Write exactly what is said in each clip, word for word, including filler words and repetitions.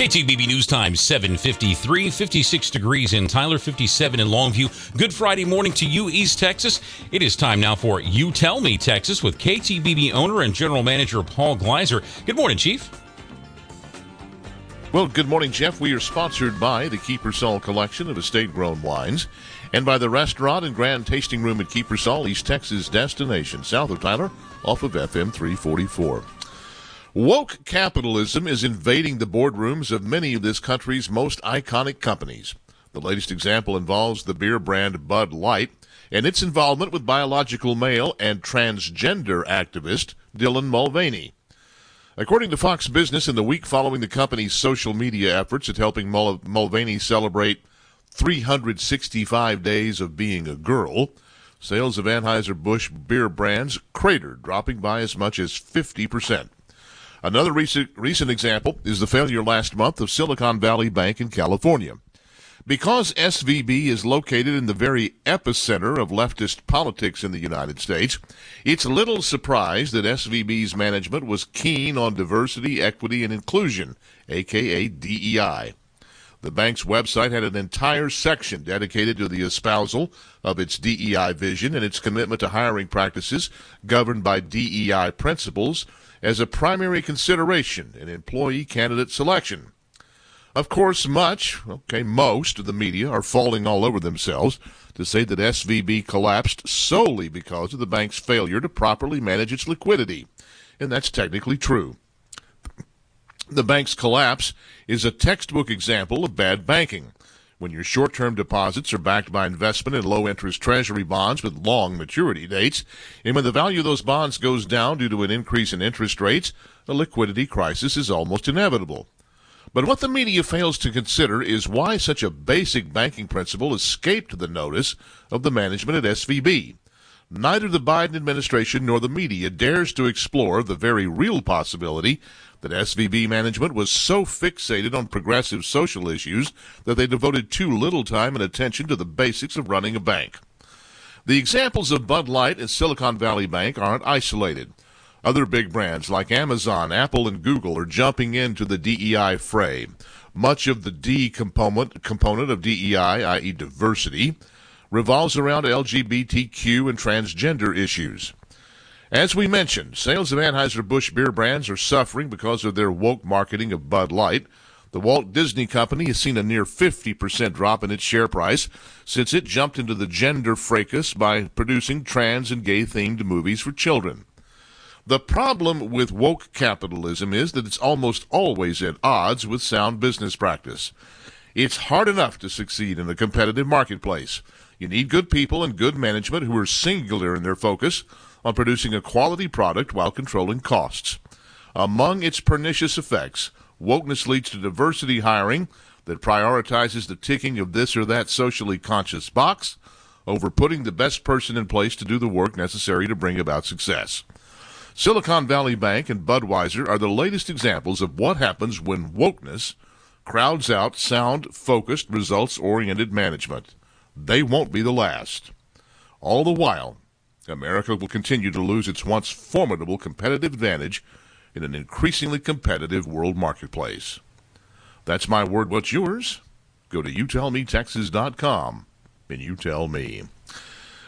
K T B B News Time, seven fifty-three, fifty-six degrees in Tyler, fifty-seven in Longview. Good Friday morning to you, East Texas. It is time now for You Tell Me Texas with K T B B owner and general manager Paul Gleiser. Good morning, Chief. Well, good morning, Jeff. We are sponsored by the Kiepersol collection of estate-grown wines and by the restaurant and grand tasting room at Kiepersol, East Texas destination, south of Tyler, off of F M three forty-four. Woke capitalism is invading the boardrooms of many of this country's most iconic companies. The latest example involves the beer brand Bud Light and its involvement with biological male and transgender activist Dylan Mulvaney. According to Fox Business, in the week following the company's social media efforts at helping Mul- Mulvaney celebrate three hundred sixty-five days of being a girl, sales of Anheuser-Busch beer brands cratered, dropping by as much as fifty percent. Another recent, recent example is the failure last month of Silicon Valley Bank in California. Because S V B is located in the very epicenter of leftist politics in the United States, it's little surprise that S V B's management was keen on diversity, equity, and inclusion, a k a. D E I. The bank's website had an entire section dedicated to the espousal of its D E I vision and its commitment to hiring practices governed by D E I principles as a primary consideration in employee candidate selection. Of course, much, okay, most of the media are falling all over themselves to say that S V B collapsed solely because of the bank's failure to properly manage its liquidity, and that's technically true. The bank's collapse is a textbook example of bad banking, when your short-term deposits are backed by investment in low-interest treasury bonds with long maturity dates, and when the value of those bonds goes down due to an increase in interest rates, a liquidity crisis is almost inevitable. But what the media fails to consider is why such a basic banking principle escaped the notice of the management at S V B. Neither the Biden administration nor the media dares to explore the very real possibility that S V B management was so fixated on progressive social issues that they devoted too little time and attention to the basics of running a bank. The examples of Bud Light and Silicon Valley Bank aren't isolated. Other big brands like Amazon, Apple, and Google are jumping into the D E I fray. Much of the D component, component of D E I, that is diversity, revolves around L G B T Q and transgender issues. As we mentioned, sales of Anheuser-Busch beer brands are suffering because of their woke marketing of Bud Light. The Walt Disney Company has seen a near fifty percent drop in its share price since it jumped into the gender fracas by producing trans and gay-themed movies for children. The problem with woke capitalism is that it's almost always at odds with sound business practice. It's hard enough to succeed in a competitive marketplace. You need good people and good management who are singular in their focus on producing a quality product while controlling costs. Among its pernicious effects, wokeness leads to diversity hiring that prioritizes the ticking of this or that socially conscious box over putting the best person in place to do the work necessary to bring about success. Silicon Valley Bank and Budweiser are the latest examples of what happens when wokeness crowds out sound, focused, results-oriented management. They won't be the last. All the while, America will continue to lose its once formidable competitive advantage in an increasingly competitive world marketplace. That's my word. What's yours? Go to You Tell Me Texas dot com and you tell me.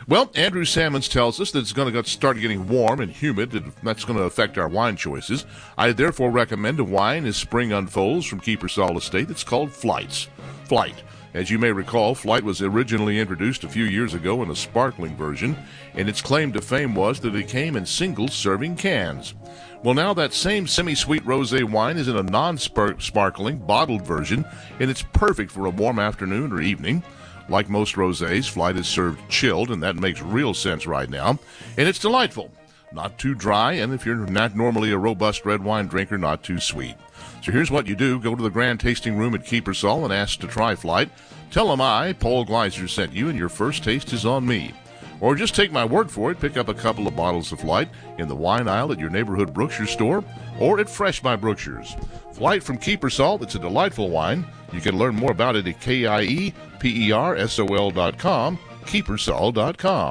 Well, Andrew Salmons tells us that it's going to start getting warm and humid, and that's going to affect our wine choices. I therefore recommend a wine as spring unfolds from Kiepersol Estate. It's called Flights. Flight. As you may recall, Flight was originally introduced a few years ago in a sparkling version, and its claim to fame was that it came in single-serving cans. Well, now that same semi-sweet rosé wine is in a non-sparkling, bottled version, and it's perfect for a warm afternoon or evening. Like most rosés, Flight is served chilled, and that makes real sense right now, and it's delightful. Not too dry, and if you're not normally a robust red wine drinker, not too sweet. So here's what you do. Go to the Grand Tasting Room at Kiepersol and ask to try Flight. Tell them I, Paul Gleiser, sent you, and your first taste is on me. Or just take my word for it. Pick up a couple of bottles of Flight in the wine aisle at your neighborhood Brookshire store or at Fresh by Brookshire's. Flight from Kiepersol, it's a delightful wine. You can learn more about it at K I E P E R S O L dot com, Kiepersol dot com.